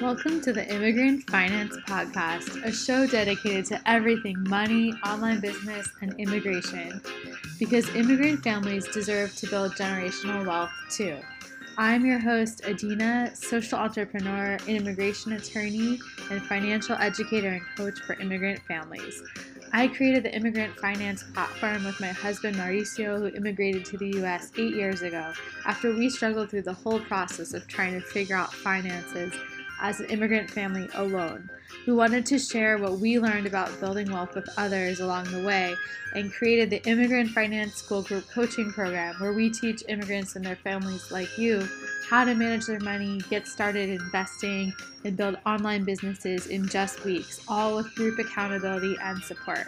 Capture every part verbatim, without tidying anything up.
Welcome to the Immigrant Finance Podcast, a show dedicated to everything money, online business, and immigration, because immigrant families deserve to build generational wealth too. I'm your host, Adina, social entrepreneur, an immigration attorney, and financial educator and coach for immigrant families. I created the Immigrant Finance platform with my husband, Mauricio, who immigrated to the U S eight years ago after we struggled through the whole process of trying to figure out finances as an immigrant family alone. We wanted to share what we learned about building wealth with others along the way and created the Immigrant Finance School Group Coaching Program, where we teach immigrants and their families like you how to manage their money, get started investing, and build online businesses in just weeks, all with group accountability and support.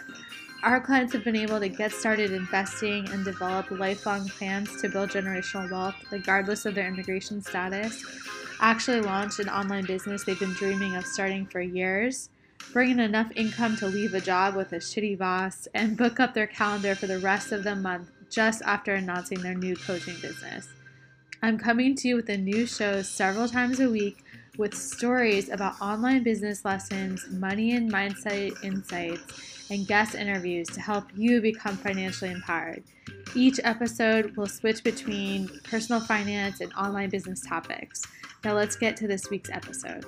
Our clients have been able to get started investing and develop lifelong plans to build generational wealth regardless of their immigration status, actually launch an online business they've been dreaming of starting for years, bring in enough income to leave a job with a shitty boss, and book up their calendar for the rest of the month just after announcing their new coaching business. I'm coming to you with a new show several times a week with stories about online business lessons, money and mindset insights, and guest interviews to help you become financially empowered. Each episode will switch between personal finance and online business topics. Now let's get to this week's episode.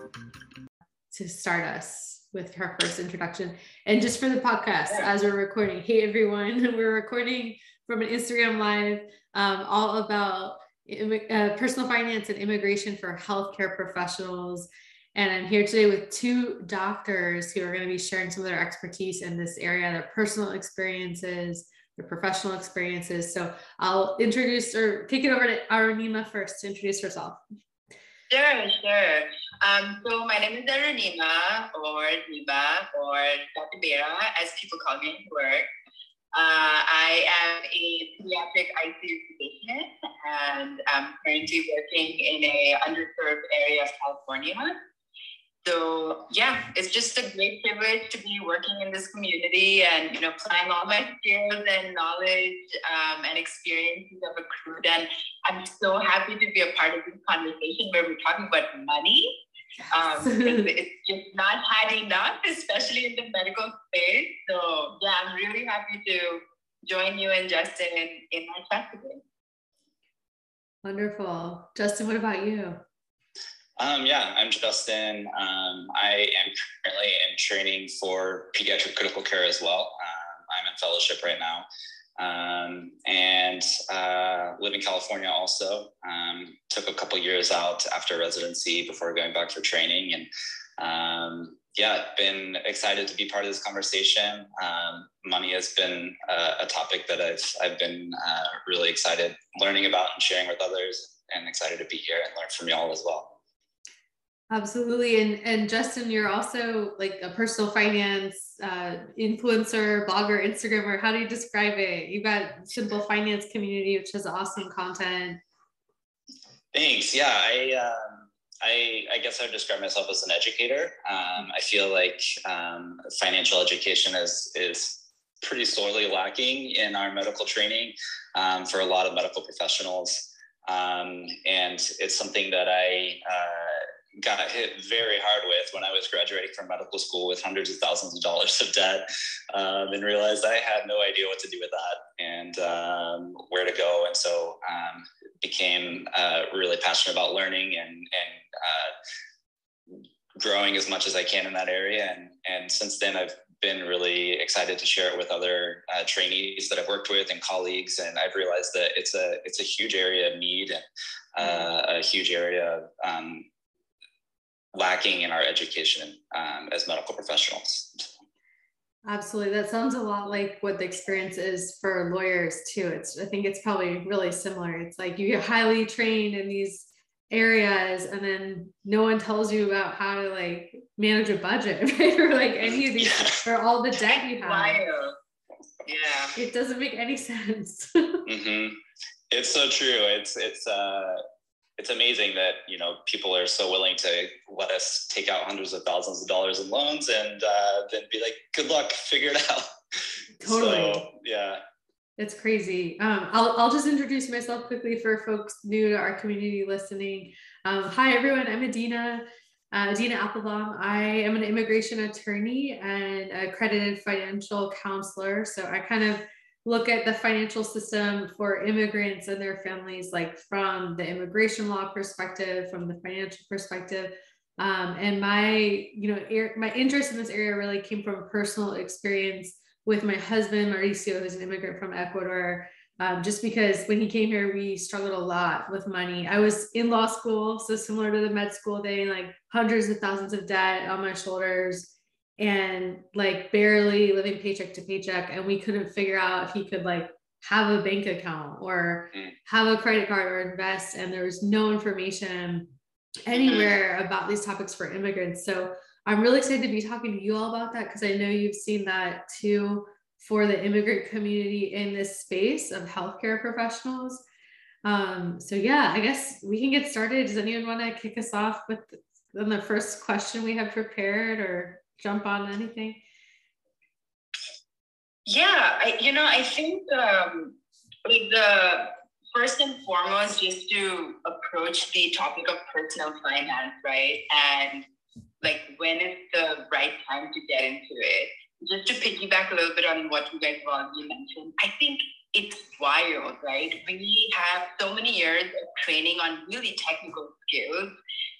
To start us with her first introduction, and just for the podcast, as we're recording, hey everyone, we're recording from an Instagram Live um, all about Uh, personal finance and immigration for healthcare professionals. And I'm here today with two doctors who are going to be sharing some of their expertise in this area, their personal experiences, their professional experiences. So I'll introduce or kick it over to Arunima first to introduce herself. Sure, sure. Um, so my name is Arunima, or Niba, or Tatibera, as people call me at work. Uh, I am a pediatric I C U physician, and I'm currently working in an underserved area of California. So yeah, it's just a great privilege to be working in this community and, you know, applying all my skills and knowledge um, and experiences I've accrued. And I'm so happy to be a part of this conversation where we're talking about money. Um, it's, it's just not had enough, especially in the medical space. So yeah, I'm really happy to join you and Justin in, in my chat today. Wonderful. Justin, what about you? Um, yeah, I'm Justin. Um, I am currently in training for pediatric critical care as well. Um, I'm in fellowship right now, um, and uh, live in California also. Um, took a couple years out after residency before going back for training, and um, yeah, been excited to be part of this conversation. Um, money has been uh, a topic that I've I've been uh, really excited learning about and sharing with others, and excited to be here and learn from y'all as well. Absolutely. And, and Justin, you're also like a personal finance uh, influencer, blogger, Instagrammer. How do you describe it? You've got Simple Finance Community, which has awesome content. Thanks. Yeah, I, um, I, I guess I would describe myself as an educator. Um, I feel like um, financial education is, is pretty sorely lacking in our medical training um, for a lot of medical professionals. Um, and it's something that I... Uh, got hit very hard with when I was graduating from medical school with hundreds of thousands of dollars of debt, um, and realized I had no idea what to do with that and um, where to go. And so um, became uh, really passionate about learning and, and uh, growing as much as I can in that area. And, and since then, I've been really excited to share it with other uh, trainees that I've worked with and colleagues. And I've realized that it's a, it's a huge area of need and uh, a huge area of um, lacking in our education um, as medical professionals. Absolutely. That sounds a lot like what the experience is for lawyers too. It's, I think it's probably really similar. It's like you get highly trained in these areas and then no one tells you about how to like manage a budget, right? Or like any of these, yeah. Or all the debt you have. Yeah. It doesn't make any sense. Mm-hmm. It's so true. It's, it's, uh, It's amazing that, you know, people are so willing to let us take out hundreds of thousands of dollars in loans and uh, then be like, good luck, figure it out. Totally. So, yeah. It's crazy. Um, I'll, I'll just introduce myself quickly for folks new to our community listening. Um, hi, everyone. I'm Adina. Uh, Adina Appelbaum. I am an immigration attorney and accredited financial counselor. So I kind of look at the financial system for immigrants and their families, like from the immigration law perspective, from the financial perspective. Um, and my, you know, er, my interest in this area really came from personal experience with my husband, Mauricio, who's an immigrant from Ecuador. Um, just because when he came here, we struggled a lot with money. I was in law school, so similar to the med school day, like hundreds of thousands of debt on my shoulders and like barely living paycheck to paycheck. And we couldn't figure out if he could like have a bank account or have a credit card or invest. And there was no information anywhere about these topics for immigrants. So I'm really excited to be talking to you all about that, because I know you've seen that too for the immigrant community in this space of healthcare professionals. Um, so yeah, I guess we can get started. Does anyone want to kick us off with the, the first question we have prepared, or jump on anything? Yeah, I, you know, I think um, with the first and foremost, just to approach the topic of personal finance, right? And like, when is the right time to get into it? Just to piggyback a little bit on what you guys have already mentioned, I think it's wild, right? We have so many years of training on really technical skills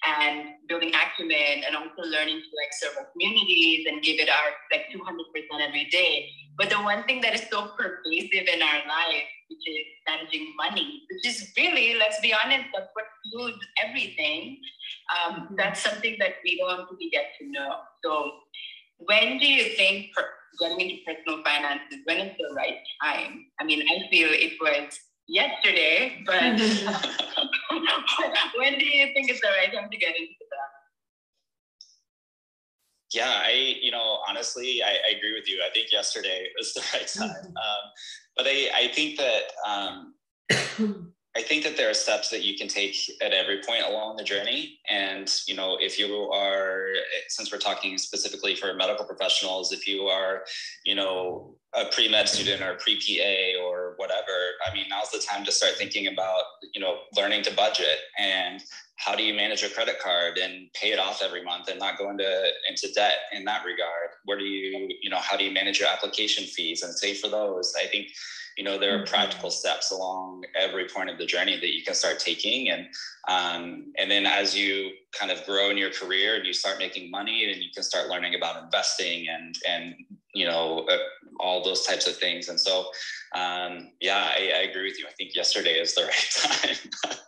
and building acumen, and also learning to like serve our communities and give it our like two hundred percent every day. But the one thing that is so pervasive in our life, which is managing money, which is really, let's be honest, that's what fuels everything. Um, mm-hmm. That's something that we don't really get to know. So when do you think getting into personal finances, when is the right time? I mean, I feel it was yesterday, but when do you think it's the right time to get into that? Yeah, I, you know, honestly, I, I agree with you. I think yesterday was the right time. Um, but I, I think that, um, I think that there are steps that you can take at every point along the journey. And, you know, if you are, since we're talking specifically for medical professionals, if you are, you know, a pre-med student or a pre-P A or whatever, I mean, now's the time to start thinking about, you know, learning to budget and how do you manage a credit card and pay it off every month and not go into, into debt in that regard. Where do you, you know, how do you manage your application fees and save for those? I think, you know, there are practical steps along every point of the journey that you can start taking. And, um, and then as you kind of grow in your career and you start making money, and you can start learning about investing and, and, you know, uh, all those types of things. And so, um, yeah, I, I agree with you. I think yesterday is the right time.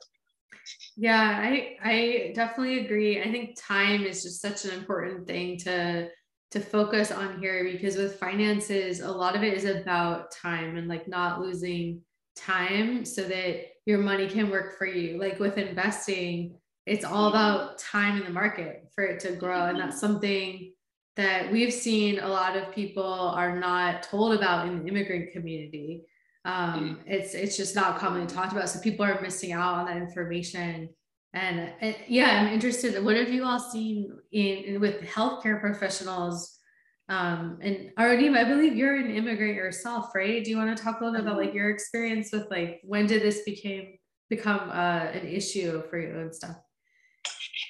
Yeah, I, I definitely agree. I think time is just such an important thing to to focus on here, because with finances, a lot of it is about time and like not losing time so that your money can work for you. Like with investing, it's all about time in the market for it to grow. And that's something that we've seen a lot of people are not told about in the immigrant community. Um, it's, it's just not commonly talked about. So people are missing out on that information. And, and yeah, I'm interested, what have you all seen in, in with healthcare professionals? Um, and Arunima, I believe you're an immigrant yourself, right? Do you want to talk a little bit about like your experience with like, when did this became, become uh, an issue for you and stuff?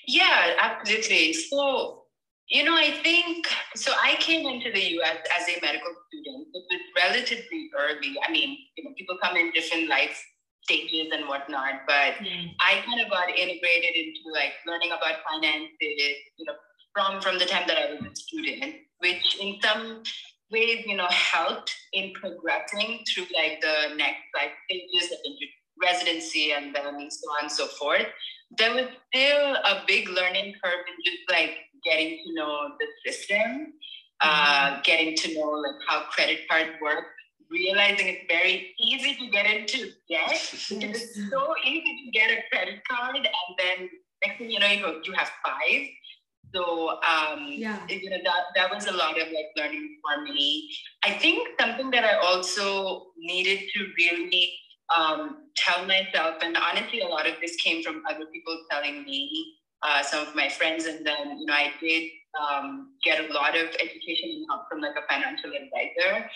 Yeah, absolutely. So, you know, I think, so I came into the U S as a medical student. It was relatively early. I mean, you know, people come in different life stages and whatnot, but mm. I kind of got integrated into like learning about finances, you know, from, from the time that I was a student, which in some ways, you know, helped in progressing through like the next like stages of residency and then so on and so forth. There was still a big learning curve in just like getting to know the system, mm. uh, getting to know like how credit cards work. Realizing it's very easy to get into debt. Yes. It's so easy to get a credit card, and then next thing you know, you have, you have five. So um, yeah, you know that that was a lot of like learning for me. I think something that I also needed to really um, tell myself, and honestly, a lot of this came from other people telling me, uh, some of my friends, and then you know I did. Um, get a lot of education and help from like a financial advisor,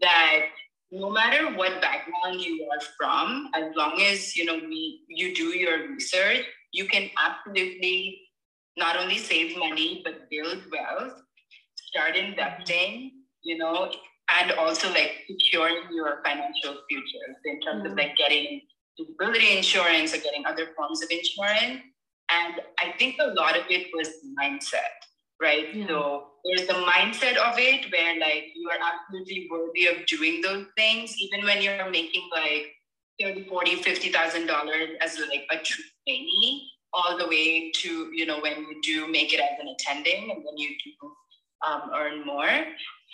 that no matter what background you are from, as long as you know we you do your research, you can absolutely not only save money, but build wealth, start investing, you know, and also like securing your financial future in terms mm-hmm. of like getting disability insurance or getting other forms of insurance. And I think a lot of it was mindset, right? Yeah. So there's the mindset of it where like you are absolutely worthy of doing those things, even when you're making like thirty, forty, fifty thousand dollars as like a trainee, all the way to, you know, when you do make it as an attending and then you do um, earn more.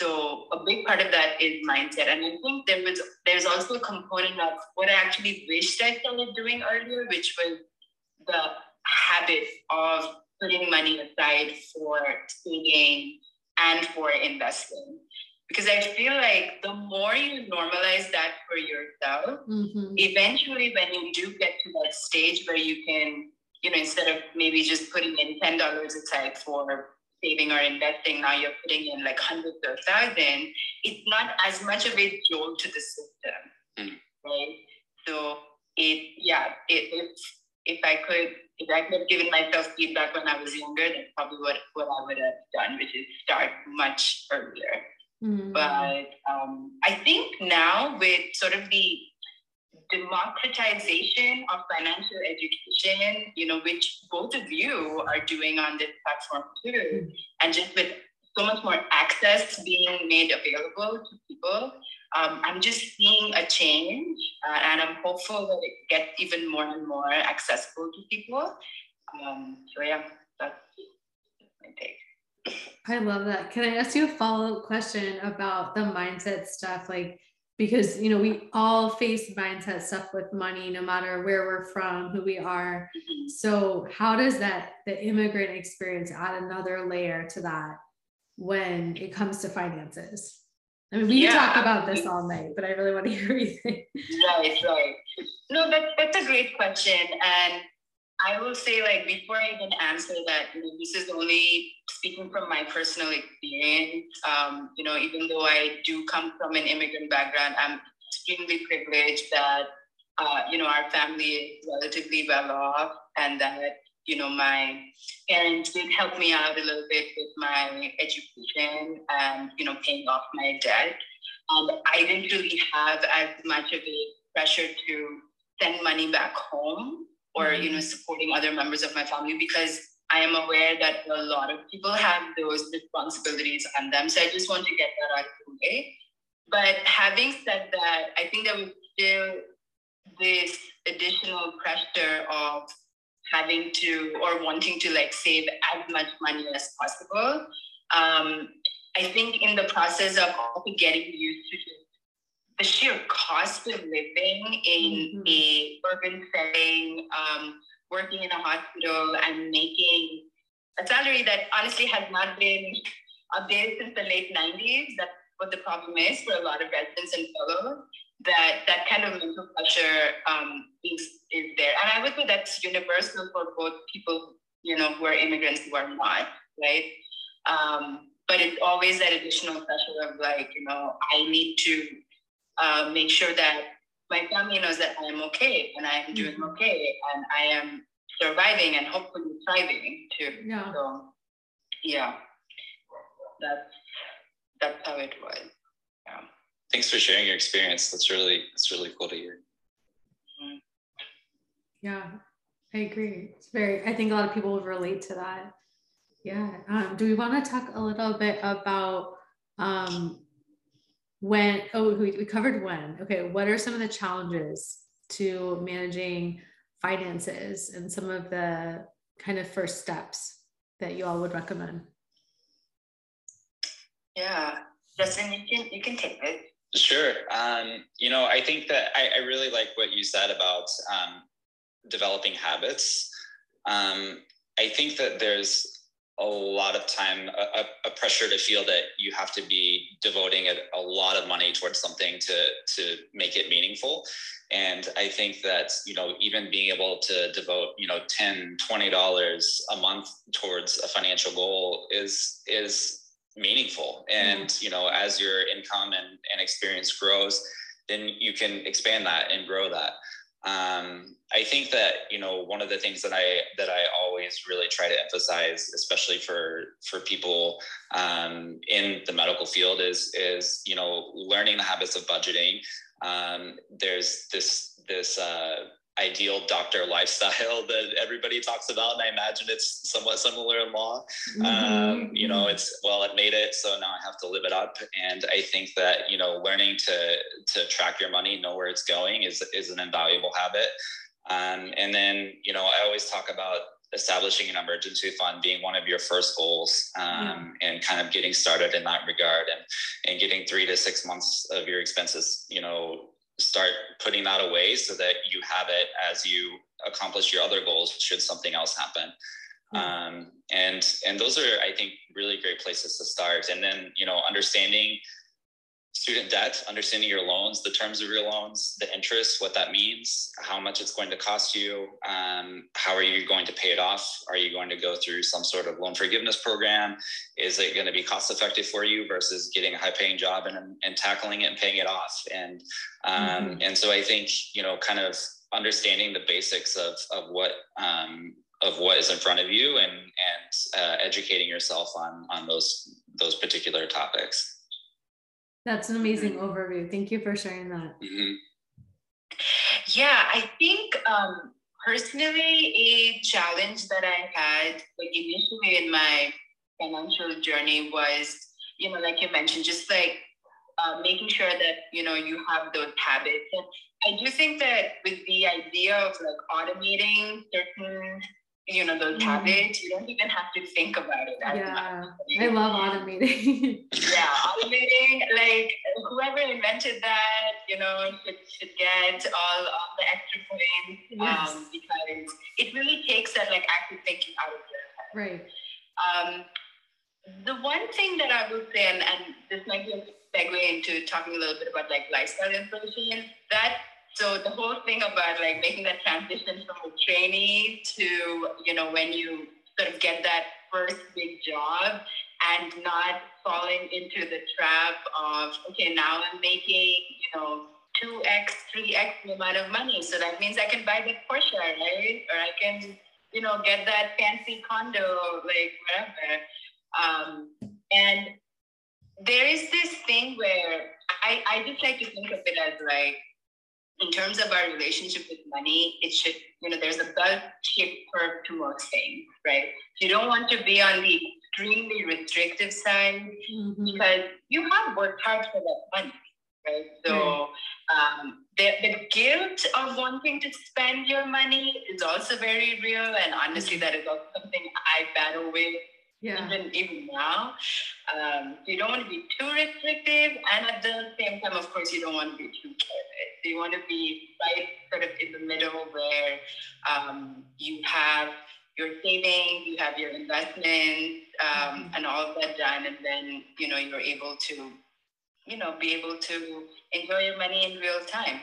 So a big part of that is mindset. And I think there was, there's also a component of what I actually wished I started doing earlier, which was the habit of putting money aside for saving and for investing. Because I feel like the more you normalize that for yourself, mm-hmm. eventually when you do get to that stage where you can, you know, instead of maybe just putting in ten dollars aside for saving or investing, now you're putting in like hundreds or thousands, it's not as much of a jolt to the system, mm-hmm. right? So it, yeah, it, it's, if I could, if I could have given myself feedback when I was younger, that's probably what, what I would have done, which is start much earlier. Mm. But um, I think now with sort of the democratization of financial education, you know, which both of you are doing on this platform too, mm. and just with so much more access being made available to people, um, I'm just seeing a change, uh, and I'm hopeful that it gets even more and more accessible to people. Um, so yeah, that's my take. I love that. Can I ask you a follow-up question about the mindset stuff? Like, because, you know, we all face mindset stuff with money, no matter where we're from, who we are. Mm-hmm. So how does that, the immigrant experience, add another layer to that when it comes to finances? I mean, we yeah. can talk about this all night, but I really want to hear what you think. Right, right. No, that, that's a great question. And I will say, like, before I even answer that, you know, this is only speaking from my personal experience. Um, you know, even though I do come from an immigrant background, I'm extremely privileged that, uh, you know, our family is relatively well off, and that, you know, my parents did help me out a little bit with my education and, you know, paying off my debt. Um, I didn't really have as much of a pressure to send money back home, or, you know, supporting other members of my family, because I am aware that a lot of people have those responsibilities on them. So I just want to get that out of the way. But having said that, I think there was still this additional pressure of having to, or wanting to, like, save as much money as possible. Um, I think in the process of also getting used to the sheer cost of living in mm-hmm. a urban setting, um, working in a hospital and making a salary that honestly has not been updated since the late nineties. That's what the problem is for a lot of residents and fellows, that that kind of mental pressure um, is, is there. And I would say that's universal for both people, you know, who are immigrants, who are not, right? Um, but it's always that additional pressure of, like, you know, I need to Uh, make sure that my family knows that I'm okay and I'm doing okay and I am surviving and hopefully thriving too. Yeah. So, yeah, that's that's how it was. Yeah. Thanks for sharing your experience. That's really that's really cool to hear. Yeah, I agree. It's very. I think a lot of people will relate to that. Yeah. Um, do we want to talk a little bit about? Um, When, oh, we covered when. Okay, what are some of the challenges to managing finances and some of the kind of first steps that you all would recommend? Yeah, Justin, you can, you can take it. Sure. Um, you know, I think that I, I really like what you said about um, developing habits. Um, I think that there's a lot of time, a, a pressure to feel that you have to be devoting a, a lot of money towards something to, to make it meaningful. And I think that, you know, even being able to devote, you know, ten, twenty dollars a month towards a financial goal is, is meaningful. And, mm-hmm. you know, as your income and, and experience grows, then you can expand that and grow that. Um, I think that, you know, one of the things that I, that I always really try to emphasize, especially for, for people, um, in the medical field is, is, you know, learning the habits of budgeting. Um, there's this, this, uh, ideal doctor lifestyle that everybody talks about. And I imagine it's somewhat similar in law. Mm-hmm. Um, you know, it's, well, I've made it, so now I have to live it up. And I think that, you know, learning to, to track your money, know where it's going is, is an invaluable habit. Um, and then, you know, I always talk about establishing an emergency fund being one of your first goals, um, yeah. and kind of getting started in that regard, and, and getting three to six months of your expenses, you know, start putting that away so that you have it as you accomplish your other goals should something else happen. Mm-hmm. Um, and, and those are, I think, really great places to start. And then, you know, understanding student debt, understanding your loans, the terms of your loans, the interest, what that means, how much it's going to cost you, um, how are you going to pay it off? Are you going to go through some sort of loan forgiveness program? Is it going to be cost effective for you versus getting a high paying job and, and tackling it and paying it off? And, um, mm-hmm. and so I think, you know, kind of understanding the basics of, of what, um, of what is in front of you, and, and, uh, educating yourself on, on those, those particular topics. That's an amazing overview. Thank you for sharing that. Yeah, I think um, personally, a challenge that I had like initially in my financial journey was, you know, like you mentioned, just like uh, making sure that, you know, you have those habits. And I do think that with the idea of like automating certain, you know, those mm-hmm. habits, you don't even have to think about it. Yeah, I love automating. Yeah, automating, like whoever invented that, you know, should, should get all, all the extra points. Yes. Um, because it really takes that like active thinking out of your head. Right. Um, the one thing that I would say, and, and this might be a segue into talking a little bit about like lifestyle information, that So the whole thing about like making that transition from a trainee to, you know, when you sort of get that first big job, and not falling into the trap of, okay, now I'm making, you know, two X, three X the amount of money. So that means I can buy that Porsche, right? Or I can, you know, get that fancy condo, like whatever. Um, and there is this thing where I, I just like to think of it as like, in terms of our relationship with money, it should, you know, there's a bell-shaped curve to most things, right? You don't want to be on the extremely restrictive side, mm-hmm. because you have worked hard for that money, right? So mm-hmm. um, the, the guilt of wanting to spend your money is also very real. And honestly, that is also something I battle with. Yeah. Even, even now, um, you don't want to be too restrictive, and at the same time, of course, you don't want to be too careless. You want to be right sort of in the middle where um, you have your savings, you have your investments, um, mm-hmm. and all of that done, and then, you know, you're able to, you know, be able to enjoy your money in real time,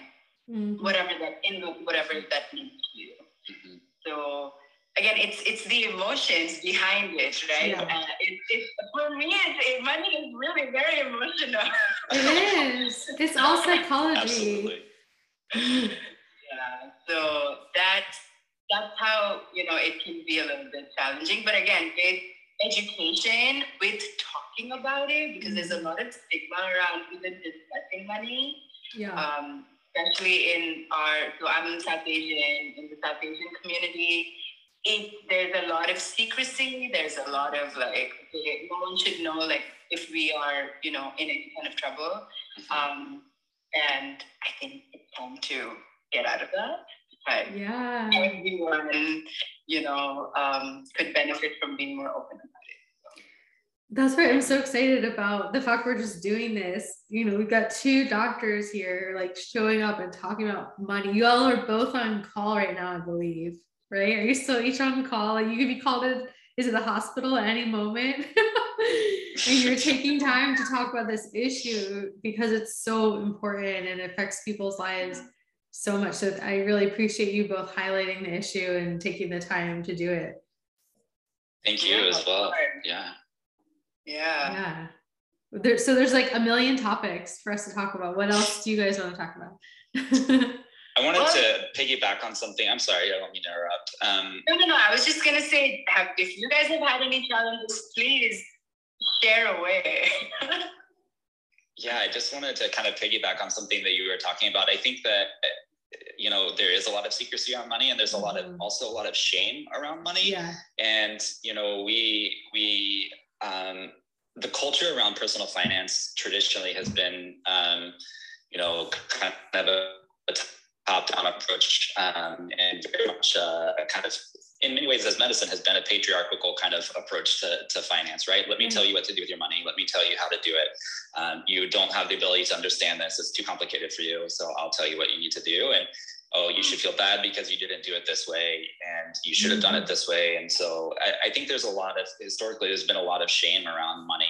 mm-hmm. whatever that in whatever that means to you. Mm-hmm. So. Again, it's it's the emotions behind it, right? Yeah. Uh, it, it, for me, it's, money is really very emotional. It is. It's all psychology. Absolutely. Yeah. So that's that's how, you know, it can be a little bit challenging. But again, with education, with talking about it, because mm-hmm. there's a lot of stigma around even discussing money. Yeah. Um, especially in our, so I'm in South Asian, in the South Asian community. It, there's a lot of secrecy, there's a lot of like, okay, no one should know like if we are, you know, in any kind of trouble. Mm-hmm. Um, and I think it's time to get out of that. But yeah. Everyone, you know, um, could benefit from being more open about it. So. That's why I'm so excited about the fact we're just doing this. You know, we've got two doctors here like showing up and talking about money. You all are both on call right now, I believe. Right? Are you still each on call? You could be called in, is it the hospital at any moment? And you're taking time to talk about this issue because it's so important and affects people's lives so much. So I really appreciate you both highlighting the issue and taking the time to do it. Thank you as well. Yeah. Yeah. Yeah. There, so there's like a million topics for us to talk about. What else do you guys want to talk about? I wanted well, to piggyback on something. I'm sorry, I don't mean to interrupt. Um, no, no, no. I was just going to say, have, if you guys have had any challenges, please share away. Yeah, I just wanted to kind of piggyback on something that you were talking about. I think that, you know, there is a lot of secrecy around money, and there's a lot of also a lot of shame around money. Yeah. And, you know, we, we, um, the culture around personal finance traditionally has been, um, you know, kind of a, a top-down approach, um, and very much uh, a kind of, in many ways, as medicine has been a patriarchal kind of approach to, to finance, right? Let me tell you what to do with your money. Let me tell you how to do it. Um, you don't have the ability to understand this. It's too complicated for you. So I'll tell you what you need to do. And, oh, you should feel bad because you didn't do it this way, and you should have done it this way. And so I, I think there's a lot of, historically, there's been a lot of shame around money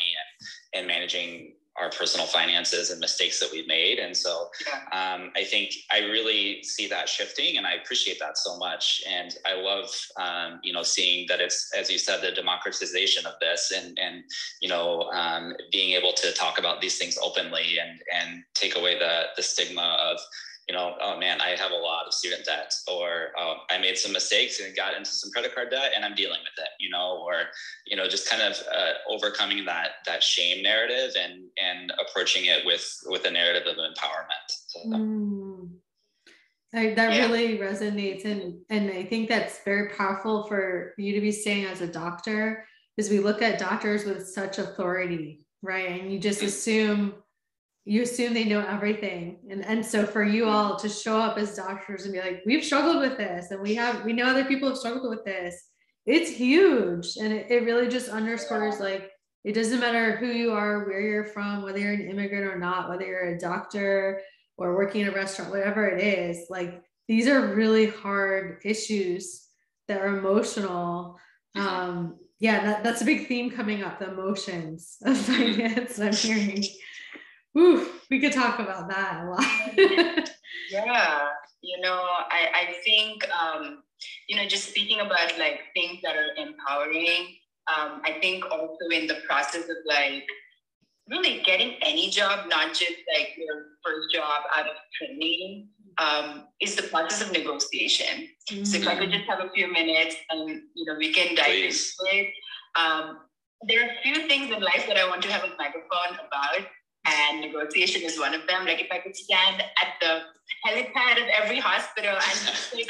and, and managing our personal finances and mistakes that we've made. And so um, I think I really see that shifting, and I appreciate that so much. And I love, um, you know, seeing that it's, as you said, the democratization of this, and, and you know, um, being able to talk about these things openly, and, and take away the, the stigma of, you know, oh man, I have a lot of student debt, or oh, I made some mistakes and got into some credit card debt and I'm dealing with it, you know, or, you know, just kind of uh, overcoming that, that shame narrative, and, and approaching it with, with a narrative of empowerment. So, mm. I, that yeah. really resonates. And, and I think that's very powerful for you to be saying as a doctor, because we look at doctors with such authority, right? And you just assume you assume they know everything. And, and so for you all to show up as doctors and be like, we've struggled with this, and we have, we know other people have struggled with this. It's huge. And it, it really just underscores, like, it doesn't matter who you are, where you're from, whether you're an immigrant or not, whether you're a doctor or working in a restaurant, whatever it is, like, these are really hard issues that are emotional. Um, yeah, that, that's a big theme coming up, the emotions of finance, I'm hearing. Ooh, we could talk about that a lot. Yeah, you know, I, I think, um, you know, just speaking about like things that are empowering, um, I think also in the process of like really getting any job, not just like your first job out of training, um, is the process of negotiation. Mm-hmm. So if I could just have a few minutes and, you know, we can dive Please. into it. Um, there are a few things in life that I want to have a microphone about, and negotiation is one of them. Like, if I could stand at the helipad of every hospital and just like,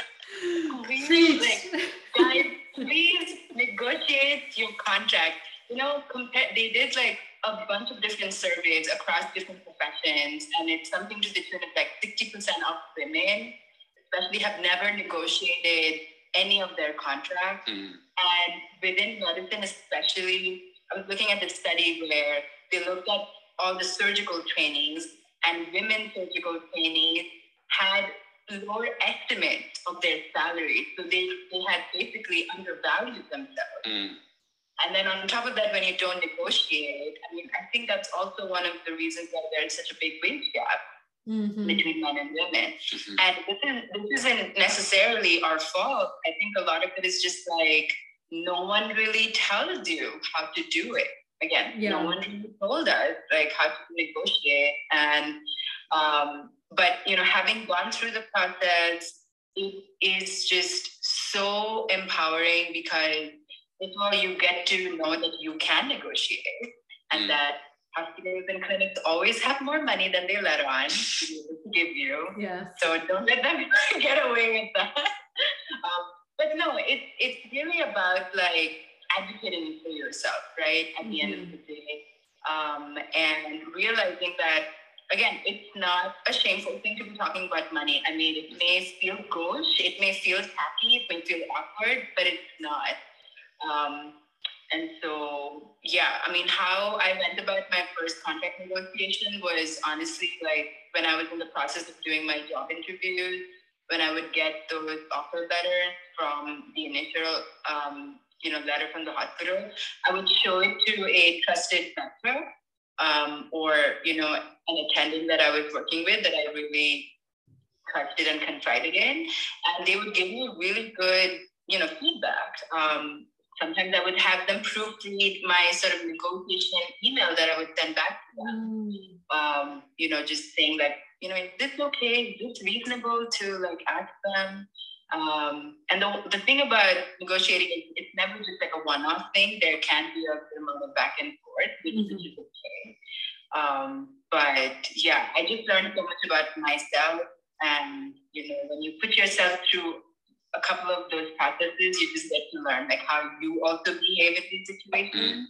please, like, guys, please negotiate your contract. You know, compare, they did like a bunch of different surveys across different professions, and it's something to the tune of like sixty percent of women, especially, have never negotiated any of their contracts. Mm. And within medicine especially, I was looking at the study where they looked at all the surgical trainees, and women surgical trainees had lower estimates of their salary. So they, they had basically undervalued themselves. Mm. And then on top of that, when you don't negotiate, I mean, I think that's also one of the reasons why there's such a big wage gap mm-hmm. between men and women. Mm-hmm. And this, is, this isn't necessarily our fault. I think a lot of it is just like, no one really tells you how to do it. Again, yeah. no one told us like how to negotiate, and um, but you know, having gone through the process, it is just so empowering, because it's all, you get to know that you can negotiate, and mm. that hospitals and clinics always have more money than they let on to give you. Yeah. So don't let them get away with that. Um, but no, it's it's really about like advocating for yourself, right, at the mm-hmm. end of the day, um, and realizing that, again, it's not a shameful thing to be talking about money. I mean, it may feel gauche, it may feel tacky, it may feel awkward, but it's not. Um, and so, yeah, I mean, how I went about my first contract negotiation was honestly like when I was in the process of doing my job interviews, when I would get those offer letters from the initial um, you know, letter from the hospital, I would show it to a trusted mentor, um, or, you know, an attendant that I was working with that I really trusted and confided in. And they would give me really good, you know, feedback. Um, sometimes I would have them proofread my sort of negotiation email that I would send back to them. Um, you know, just saying that you know, is this okay? Is this reasonable to like ask them? Um, and the, the thing about negotiating is it's never just like a one-off thing. There can be a bit of back and forth, which mm-hmm. is okay. Um, but yeah, I just learned so much about myself. And, you know, when you put yourself through a couple of those processes, you just get to learn like how you also behave in these situations. Mm-hmm.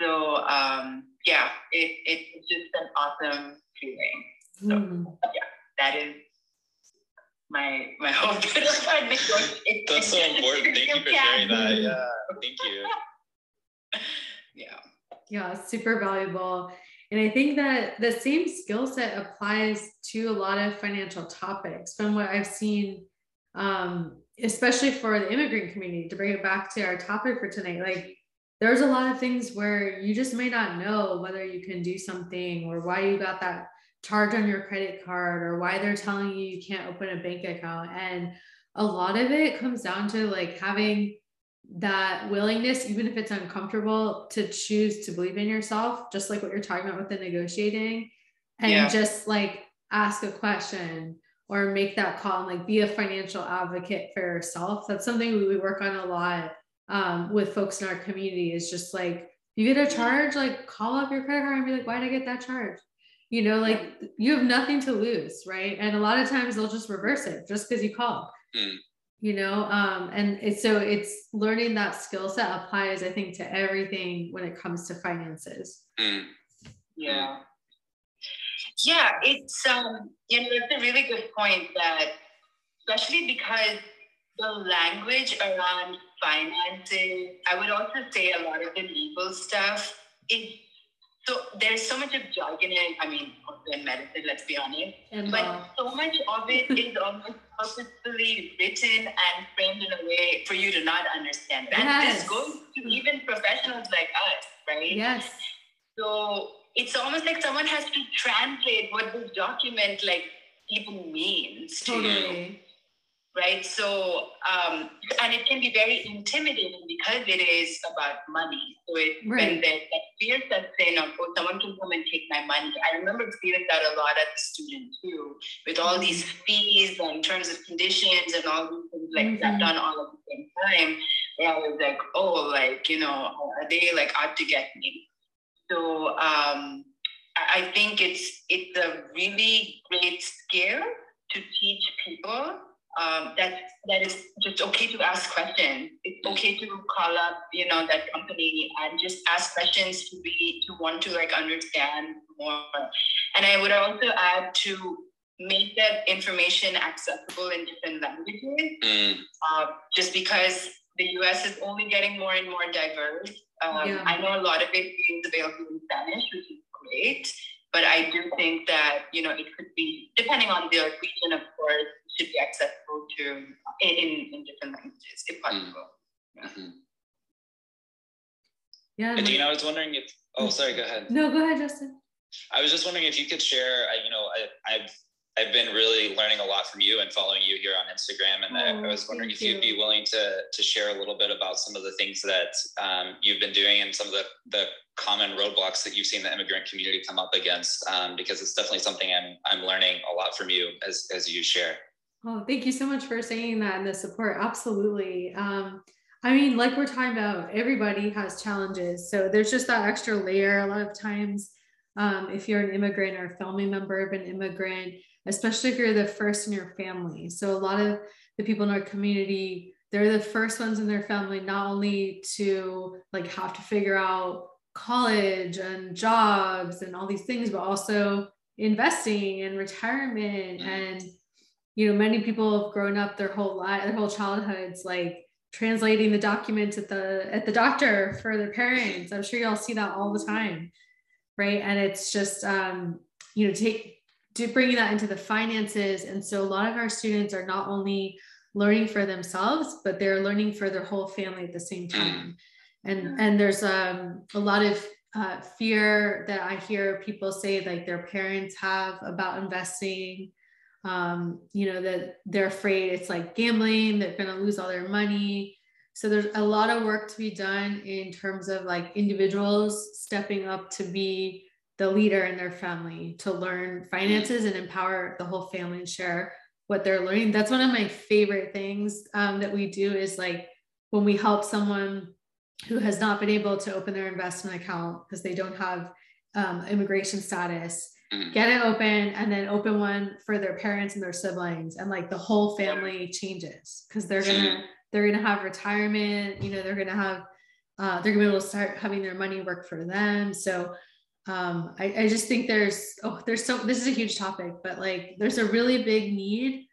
So um, yeah, it, it, it's just an awesome feeling. So mm-hmm. yeah, that is my my whole That's so important. Thank you for sharing that. Yeah, thank you. Yeah. Yeah, super valuable. And I think that the same skill set applies to a lot of financial topics from what I've seen, um, especially for the immigrant community, to bring it back to our topic for tonight. Like there's a lot of things where you just may not know whether you can do something or why you got that charge on your credit card or why they're telling you you can't open a bank account. And a lot of it comes down to like having that willingness, even if it's uncomfortable, to choose to believe in yourself, just like what you're talking about with the negotiating, and yeah. just like ask a question or make that call and like be a financial advocate for yourself. That's something we work on a lot um, with folks in our community, is just like, you get a charge, like call up your credit card and be like, why did I get that charge? You know, like you have nothing to lose, right? And a lot of times they'll just reverse it just because you called. Mm. You know, um, and it's, so it's learning that skill set applies, I think, to everything when it comes to finances. Yeah. Yeah, it's, um, you know, that's a really good point that, especially because the language around finances, I would also say a lot of the legal stuff, it, so there's so much of jargon in, I mean, also in medicine, let's be honest, and but law. So much of it is almost purposefully written and framed in a way for you to not understand. And yes. this goes to even professionals like us, right? Yes. So it's almost like someone has to translate what this document like even means to totally. You, right? So, um, and it can be very intimidating because it is about money. So it, right. when there's that fear that's in of, oh, someone can come and take my money. I remember experiencing that a lot as a student too, with all mm-hmm. these fees and terms and conditions and all these things like mm-hmm. that done all at the same time. And I was like, oh, like, you know, are they like out to get me? So um, I think it's it's a really great skill to teach people. Um, that that is just okay to ask questions. It's okay to call up, you know, that company and just ask questions to be to want to like understand more. And I would also add to make that information accessible in different languages. Mm. Uh, just because the U S is only getting more and more diverse. Um, yeah. I know a lot of it is available in Spanish, which is great. But I do think that, you know, it could be, depending on the region, of course, should be accessible to in, in different languages, if possible. Mm-hmm. Yeah. yeah. Adina, I was wondering if, oh, sorry, go ahead. No, go ahead, Justin. I was just wondering if you could share, you know, I, I've I've been really learning a lot from you and following you here on Instagram. And oh, I was wondering if you'd you. be willing to, to share a little bit about some of the things that um, you've been doing and some of the, the common roadblocks that you've seen the immigrant community come up against, um, because it's definitely something I'm, I'm learning a lot from you as, as you share. Oh, thank you so much for saying that and the support. Absolutely. Um, I mean, like we're talking about, everybody has challenges. So there's just that extra layer. A lot of times, um, if you're an immigrant or a family member of an immigrant, especially if you're the first in your family. So a lot of the people in our community, they're the first ones in their family, not only to like have to figure out college and jobs and all these things, but also investing and retirement. And, you know, many people have grown up their whole life, their whole childhoods, like translating the documents at the, at the doctor for their parents. I'm sure y'all see that all the time. Right. And it's just, um, you know, take, to bringing that into the finances. And so a lot of our students are not only learning for themselves, but they're learning for their whole family at the same time. And, and there's um, a lot of uh, fear that I hear people say like their parents have about investing, um, you know, that they're afraid it's like gambling, they're going to lose all their money. So there's a lot of work to be done in terms of like individuals stepping up to be the leader and their family to learn finances and empower the whole family and share what they're learning. That's one of my favorite things um, that we do is like when we help someone who has not been able to open their investment account because they don't have um, immigration status, get it open and then open one for their parents and their siblings. And like the whole family changes because they're going to, they're going to have retirement, you know, they're going to have, uh, they're going to be able to start having their money work for them. So um, I, I just think there's, oh, there's so, this is a huge topic, but like, there's a really big need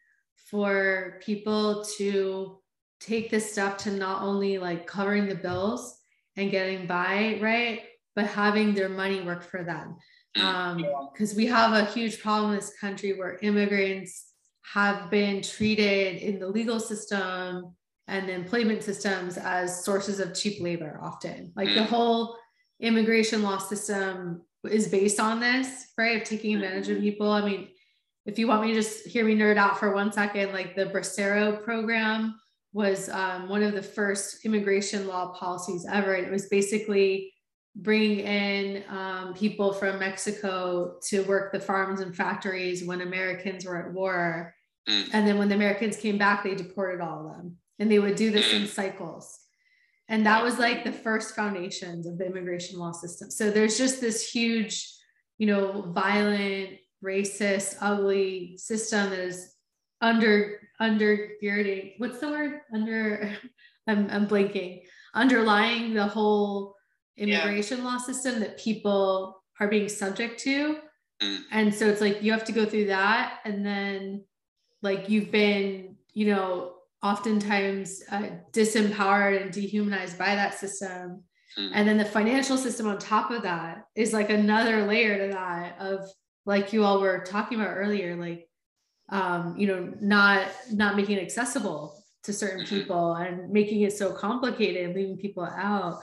for people to take this step to not only like covering the bills and getting by, right, but having their money work for them. Um, because we have a huge problem in this country where immigrants have been treated in the legal system and the employment systems as sources of cheap labor often. Like the whole immigration law system is based on this, right? Of taking advantage of people. I mean, if you want me to just hear me nerd out for one second, like the Bracero program was um, one of the first immigration law policies ever. And it was basically bringing in um, people from Mexico to work the farms and factories when Americans were at war. And then when the Americans came back, they deported all of them. And they would do this in cycles. And that was like the first foundations of the immigration law system. So there's just this huge, you know, violent, racist, ugly system that is under, undergirding. What's the word? Under, I'm, I'm blanking. Underlying the whole immigration yeah. law system that people are being subject to. And so it's like you have to go through that, and then like you've been, you know, oftentimes uh, disempowered and dehumanized by that system. And then the financial system on top of that is like another layer to that of like you all were talking about earlier, like um you know, not not making it accessible to certain people and making it so complicated, leaving people out.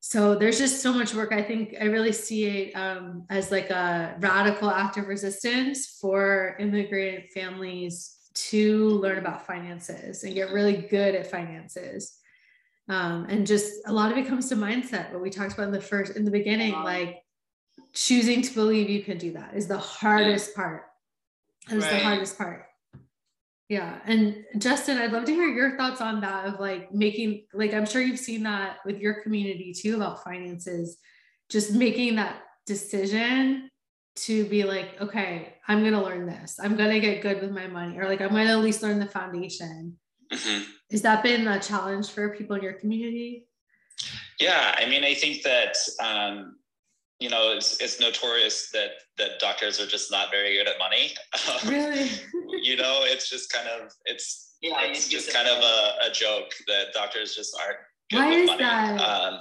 So there's just so much work. I think I really see it um, as like a radical act of resistance for immigrant families to learn about finances and get really good at finances. Um, and just a lot of it comes to mindset, what we talked about in the first, in the beginning, like choosing to believe you can do that is the hardest part. That's right. The hardest part. Yeah. And Justin, I'd love to hear your thoughts on that of like making, like, I'm sure you've seen that with your community too about finances, just making that decision to be like, okay, I'm going to learn this. I'm going to get good with my money, or like, I'm going to at least learn the foundation. Mm-hmm. Has that been a challenge for people in your community? Yeah. I mean, I think that, um, you know, it's, it's notorious that, that doctors are just not very good at money. Um, really? You know, it's just kind of, it's, yeah, it's just kind of a, a joke that doctors just aren't good Why with money. That? Um,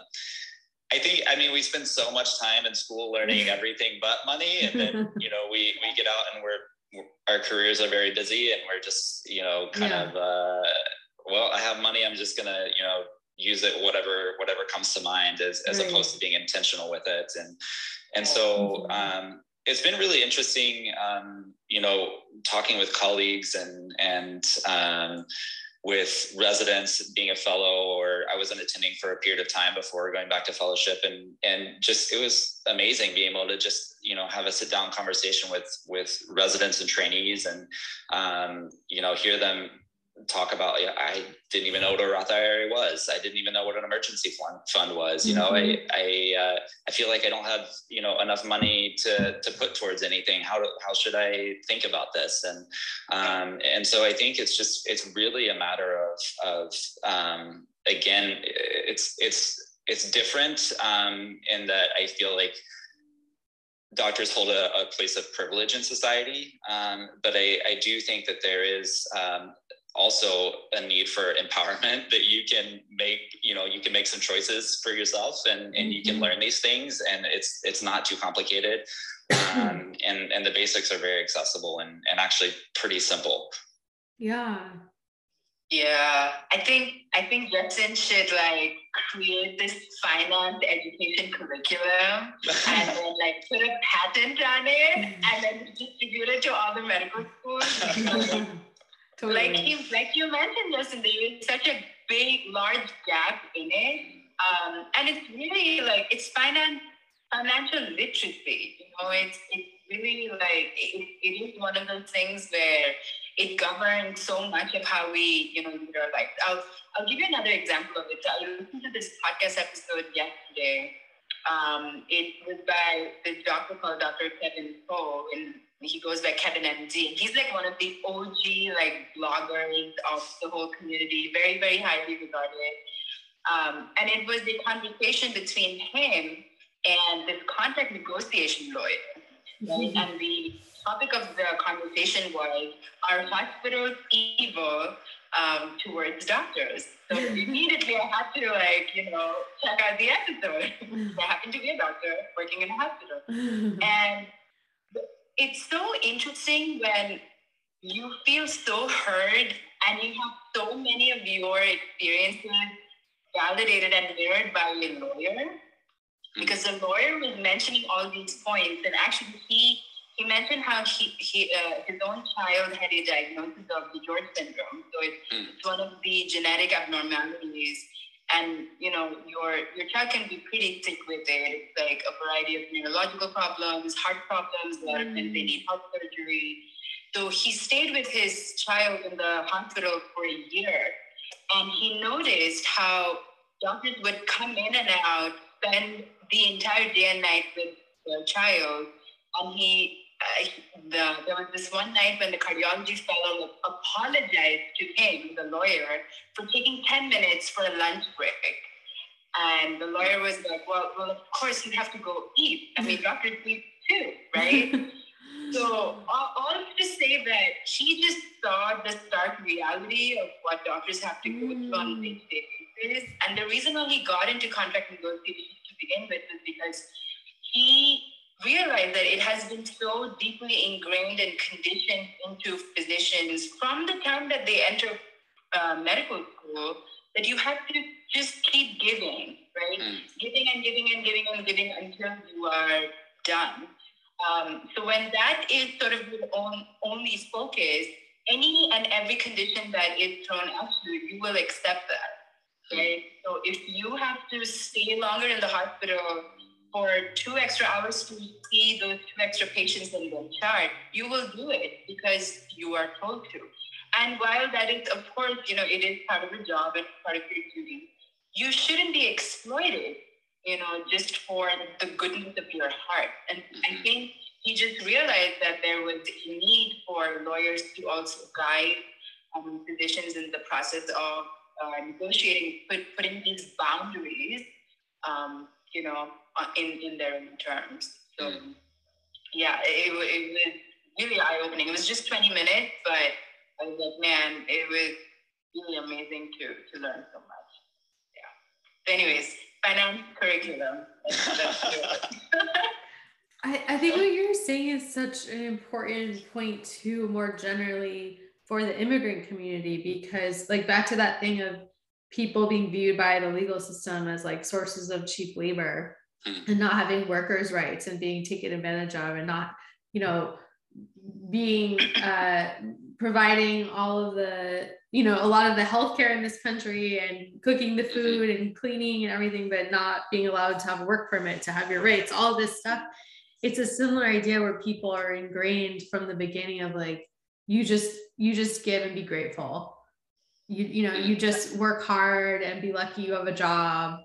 I think, I mean, we spend so much time in school learning everything but money. And then, you know, we, we get out and we're, our careers are very busy and we're just, you know, kind yeah. of, uh, well, I have money. I'm just going to, you know, use it, whatever, whatever comes to mind, as, as right. opposed to being intentional with it. And, and so, um, it's been really interesting, um, you know, talking with colleagues and, and, um, with residents, being a fellow, or I was an attending for a period of time before going back to fellowship, and, and just, it was amazing being able to just, you know, have a sit down conversation with, with residents and trainees and, um, you know, hear them talk about, yeah, I didn't even know what a Roth I R A was. I didn't even know what an emergency fund was. You know, I, I, uh, I feel like I don't have, you know, enough money to, to put towards anything. How, do, how should I think about this? And, um, and so I think it's just, it's really a matter of, of, um, again, it's, it's, it's different, um, in that I feel like doctors hold a, a place of privilege in society. Um, but I, I do think that there is, um, also a need for empowerment, that you can make, you know, you can make some choices for yourself, and, and you can learn these things, and it's, it's not too complicated. Um, and, and the basics are very accessible and, and actually pretty simple. Yeah. Yeah. I think, I think Justin should like create this finance education curriculum and then like put a patent on it and then distribute it to all the medical schools. Totally. Like you, like you mentioned, Justin, there is such a big, large gap in it. Um, and it's really like, it's finance financial literacy, you know, it's, it's really like, it, it is one of those things where it governs so much of how we, you know, live our lives. I'll, I'll give you another example of it. I listened to this podcast episode yesterday. Um, it was by this doctor called Doctor Kevin Poe, and he goes by Kevin M D He's like one of the O G like bloggers of the whole community, very, very highly regarded. Um, and it was the conversation between him and this contract negotiation lawyer. Right? Mm-hmm. And the topic of the conversation was, are hospitals evil um, towards doctors? So immediately I had to like, you know, check out the episode. I happen to be a doctor working in a hospital. And it's so interesting when you feel so heard and you have so many of your experiences validated and mirrored by your lawyer. Because the lawyer was mentioning all these points, and actually he he mentioned how he, he uh, his own child had a diagnosis of DiGeorge syndrome. So it's, mm. it's one of the genetic abnormalities, and you know your your child can be pretty sick with it. It's like a variety of neurological problems, heart problems, a lot of times they need heart surgery. So he stayed with his child in the hospital for a year, and he noticed how doctors would come in and out, spend the entire day and night with the child, and he, uh, the, there was this one night when the cardiology fellow apologized to him, the lawyer, for taking ten minutes for a lunch break. And the lawyer was like, well, well, of course you have to go eat. I mean, doctors eat too, right? So all, all to say that he just saw the stark reality of what doctors have to go through on a day-to-day basis. And the reason why he got into contract negotiations to begin with was because he realized that it has been so deeply ingrained and conditioned into physicians from the time that they enter uh, medical school that you have to just keep giving, right? Mm. Giving and giving and giving and giving until you are done. Um, so when that is sort of your own only focus, any and every condition that is thrown at you, you will accept that, right? So if you have to stay longer in the hospital for two extra hours to see those two extra patients in the chart, you will do it because you are told to. And while that is, of course, you know, it is part of your job and part of your duty, you shouldn't be exploited, you know, just for the goodness of your heart. And mm-hmm. I think he just realized that there was a need for lawyers to also guide um, physicians in the process of uh, negotiating, put, putting these boundaries, um, you know, in, in their own terms. So, mm-hmm. yeah, it, it was really eye-opening. It was just twenty minutes, but I was like, man, it was really amazing to, to learn so much. Yeah. So anyways, finance curriculum. I, I think what you're saying is such an important point too, more generally for the immigrant community, because like back to that thing of people being viewed by the legal system as like sources of cheap labor and not having workers' rights and being taken advantage of and not, you know, being uh, providing all of the, you know, a lot of the healthcare in this country and cooking the food and cleaning and everything, but not being allowed to have a work permit, to have your rights, all this stuff. It's a similar idea where people are ingrained from the beginning of like, you just, you just give and be grateful. You, you know, you just work hard and be lucky you have a job.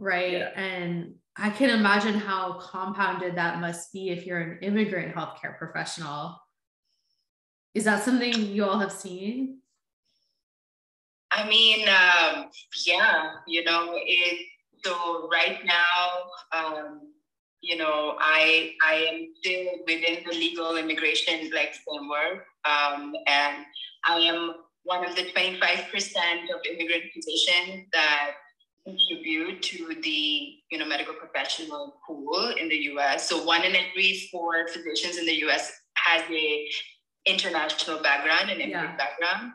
Right. Yeah. And I can imagine how compounded that must be if you're an immigrant healthcare professional. Is that something you all have seen? I mean, um, yeah, you know, it, so right now, um, you know, I I am still within the legal immigration like framework, um, and I am one of the twenty-five percent of immigrant physicians that contribute to the, you know, medical professional pool in the U S. So one in every four physicians in the U S has a international background and immigrant yeah. background.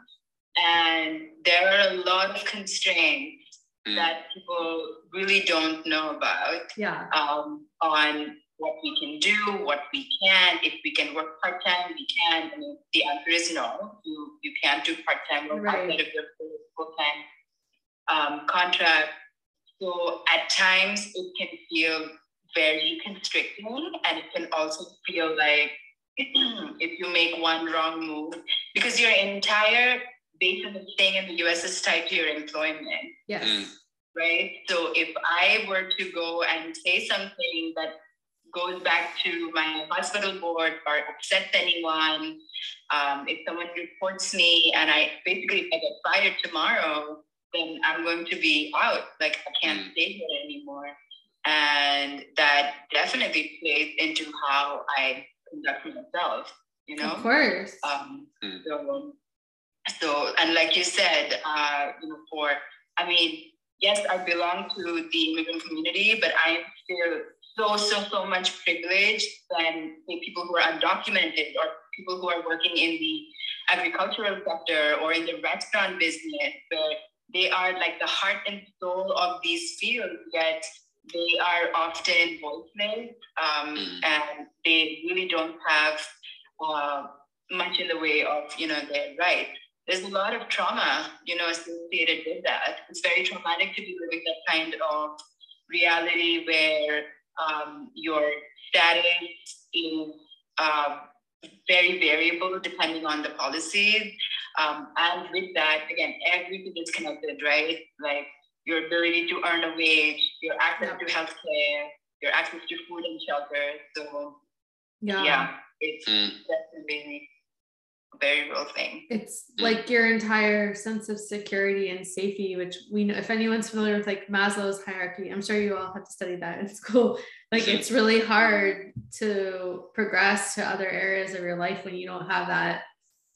And there are a lot of constraints mm. that people really don't know about yeah. um, on what we can do, what we can, if we can work part-time, we can. I mean, the answer is no, you, you can't do part-time or right. outside of your full-time um, contract. So at times it can feel very constricting, and it can also feel like if you make one wrong move, because your entire basis of staying in the U S is tied to your employment. Yes. Right? So if I were to go and say something that goes back to my hospital board or upsets anyone, um, if someone reports me and I basically I get fired tomorrow, then I'm going to be out. Like, I can't stay here anymore. And that definitely plays into how I conduct myself, you know? Of course. Um, so, so, and like you said, uh, you know, for, I mean, yes, I belong to the immigrant community, but I feel so, so, so much privileged than the people who are undocumented or people who are working in the agricultural sector or in the restaurant business, where they are like the heart and soul of these fields, yet they are often voiceless, um, and they really don't have uh, much in the way of, you know, their rights. There's a lot of trauma, you know, associated with that. It's very traumatic to be living that kind of reality where um, your status is uh, very variable depending on the policies. Um, and with that, again, everything is connected, right? Like your ability to earn a wage, your access yeah. to healthcare, your access to food and shelter. So, yeah, yeah it's mm. definitely a very real thing. It's mm. like your entire sense of security and safety, which we know, if anyone's familiar with like Maslow's hierarchy, I'm sure you all have to study that in school. Like, it's really hard to progress to other areas of your life when you don't have that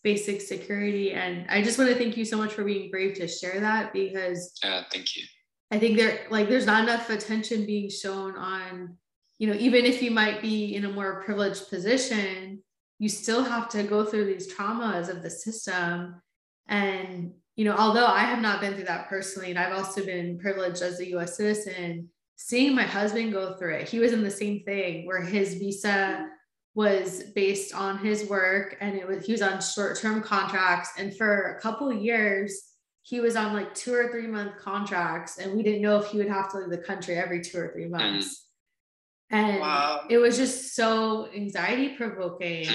basic security. And I just want to thank you so much for being brave to share that, because uh, thank you. I think there like there's not enough attention being shown on, you know, even if you might be in a more privileged position, you still have to go through these traumas of the system. And, you know, although I have not been through that personally, and I've also been privileged as a U S citizen, seeing my husband go through it, he was in the same thing where his visa was based on his work, and it was, he was on short-term contracts. And for a couple of years, he was on like two or three month contracts, and we didn't know if he would have to leave the country every two or three months. And wow. it was just so anxiety provoking.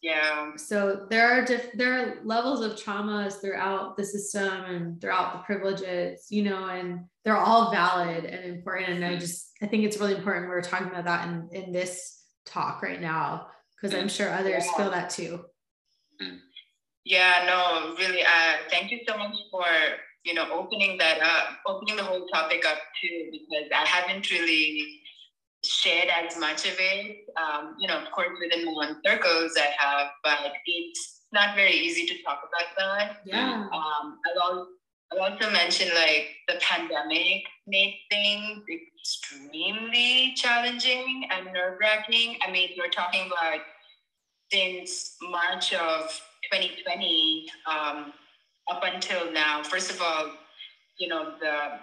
Yeah. So there are, diff- there are levels of traumas throughout the system and throughout the privileges, you know, and they're all valid and important. And I just, I think it's really important we're talking about that in, in this talk right now, because I'm sure others yeah. feel that too. Yeah, no, really. Uh, thank you so much for, you know, opening that up, opening the whole topic up too, because I haven't really shared as much of it. Um, you know, of course, within my own circles I have, but it's not very easy to talk about that. Yeah. Um, I'll, I'll also mention like the pandemic made things extremely challenging and nerve-wracking. I mean, you're talking about since March of twenty twenty um, up until now. First of all, you know, the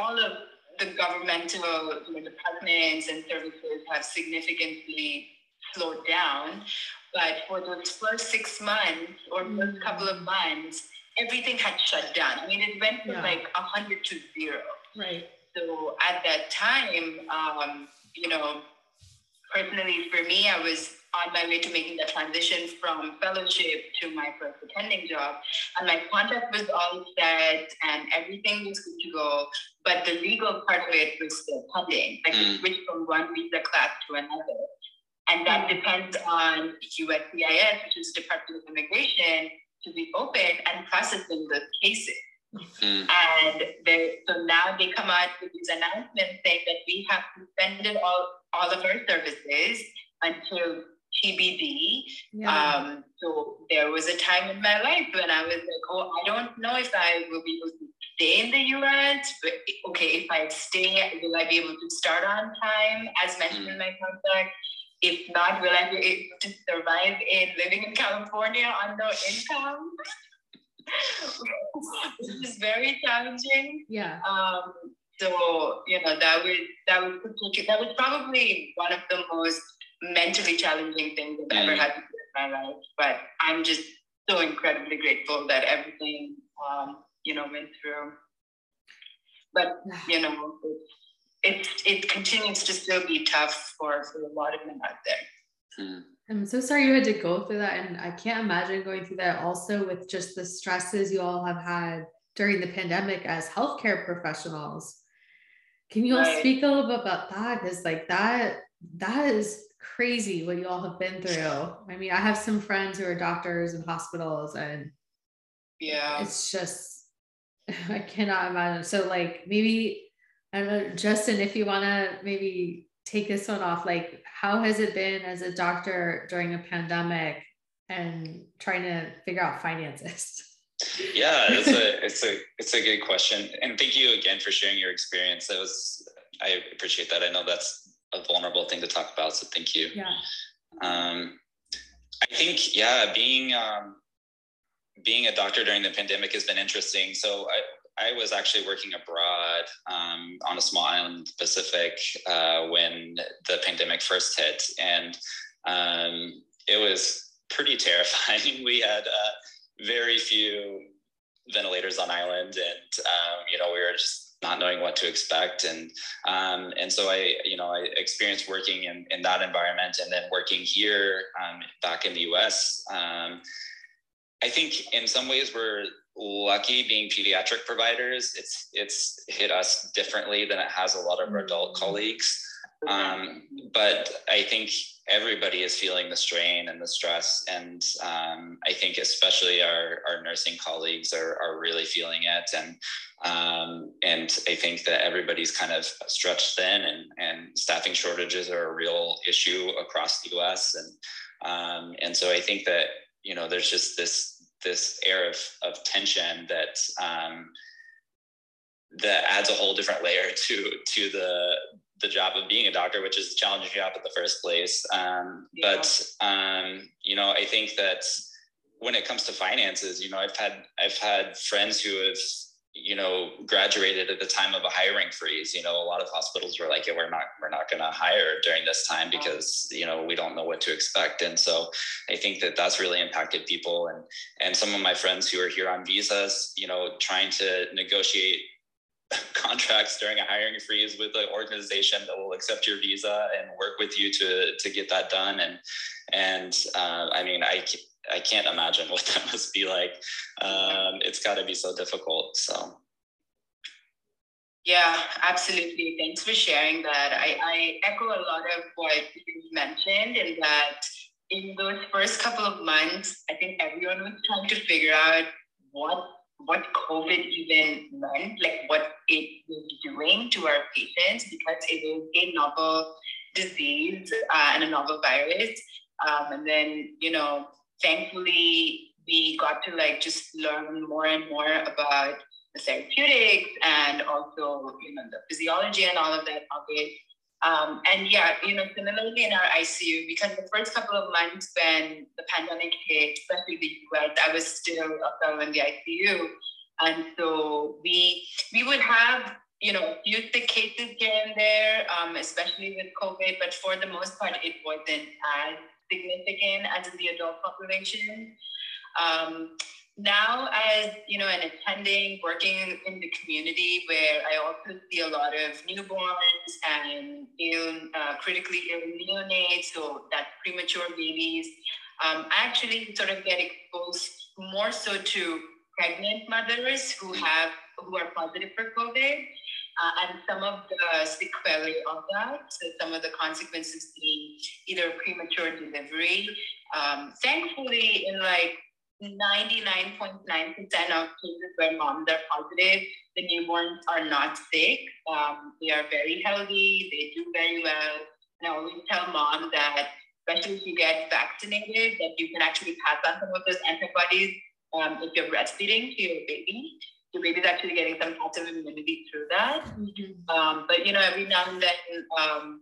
all of the governmental you know, departments and services have significantly slowed down. But for those first six months or first couple of months, everything had shut down. I mean, it went from yeah. like one hundred to zero. Right. So at that time, um, you know, personally for me, I was on my way to making the transition from fellowship to my first attending job. And my contract was all set and everything was good to go. But the legal part of it was still pending. Like mm. it switched from one visa class to another. And that depends on U S C I S, which is Department of Immigration, to be open and processing those cases. Mm. And they, so now they come out with these announcements saying that we have suspended all, all of our services until T B D. Yeah. Um, so there was a time in my life when I was like, oh, I don't know if I will be able to stay in the U S, but okay, if I stay, will I be able to start on time as mentioned mm. in my contract? If not, will I be able to survive in living in California on no income? Which is very challenging. Yeah. Um, so, you know, that was, that was, that was probably one of the most mentally challenging things I've ever had to do in my life. But I'm just so incredibly grateful that everything, um, you know, went through. But, you know, it's, it it continues to still be tough for, for a lot of them out there. Mm. I'm so sorry you had to go through that, and I can't imagine going through that also with just the stresses you all have had during the pandemic as healthcare professionals. Can you all right. speak a little bit about that? Because like that, that is crazy what you all have been through. I mean, I have some friends who are doctors and hospitals, and yeah, it's just, I cannot imagine. So like maybe, I don't know, Justin, if you want to maybe take this one off, like how has it been as a doctor during a pandemic and trying to figure out finances? Yeah, it's a, it's a, it's a good question. And thank you again for sharing your experience. That was, I appreciate that. I know that's a vulnerable thing to talk about, so thank you. Yeah. Um, I think, yeah, being, um, being a doctor during the pandemic has been interesting. So I, I was actually working abroad um, on a small island in the Pacific uh, when the pandemic first hit, and um, it was pretty terrifying. We had uh, very few ventilators on island, and um, you know, we were just not knowing what to expect, and um, and so I, you know, I experienced working in, in that environment, and then working here um, back in the U S. Um, I think in some ways we're lucky being pediatric providers. It's it's hit us differently than it has a lot of our adult colleagues. Um, but I think everybody is feeling the strain and the stress. And um, I think especially our, our nursing colleagues are, are really feeling it. And um, and I think that everybody's kind of stretched thin, and, and staffing shortages are a real issue across the U S. And, um, and so I think that, you know, there's just this this air of, of tension that um, that adds a whole different layer to to the the job of being a doctor, which is a challenging job in the first place. Um, yeah. But um, you know, I think that when it comes to finances, you know, I've had I've had friends who have, you know, graduated at the time of a hiring freeze. You know, a lot of hospitals were like, yeah, we're not, we're not going to hire during this time because, you know, we don't know what to expect. And so I think that that's really impacted people. And, and some of my friends who are here on visas, you know, trying to negotiate contracts during a hiring freeze with an organization that will accept your visa and work with you to, to get that done. And, and uh, I mean, I I can't imagine what that must be like. Um, it's got to be so difficult. So, yeah, absolutely. Thanks for sharing that. I, I echo a lot of what you mentioned, in that in those first couple of months, I think everyone was trying to figure out what what COVID even meant, like what it was doing to our patients, because it is a novel disease uh, and a novel virus. Um, and then, you know, thankfully, we got to like just learn more and more about the therapeutics and also, you know, the physiology and all of that of it. Um, and yeah, you know, similarly in our I C U, because the first couple of months when the pandemic hit, especially the U S, I was still a fellow in the I C U, and so we we would have, you know, a few sick cases here and there, um, especially with COVID, but for the most part, it wasn't as significant as in the adult population. Um, now, as you know, an attending, working in the community, where I also see a lot of newborns and ill, uh, critically ill neonates, so that's premature babies, um, I actually sort of get exposed more so to pregnant mothers who have who are positive for COVID, uh, and some of the sequelae of that, so some of the consequences being either premature delivery. Um, thankfully, in like ninety-nine point nine percent of cases where moms are positive, the newborns are not sick. Um, they are very healthy, they do very well. And I always tell moms that, especially if you get vaccinated, that you can actually pass on some of those antibodies um, if you're breastfeeding to your baby. Your baby's actually getting some passive immunity through that. Mm-hmm. Um, but, you know, every now and then um,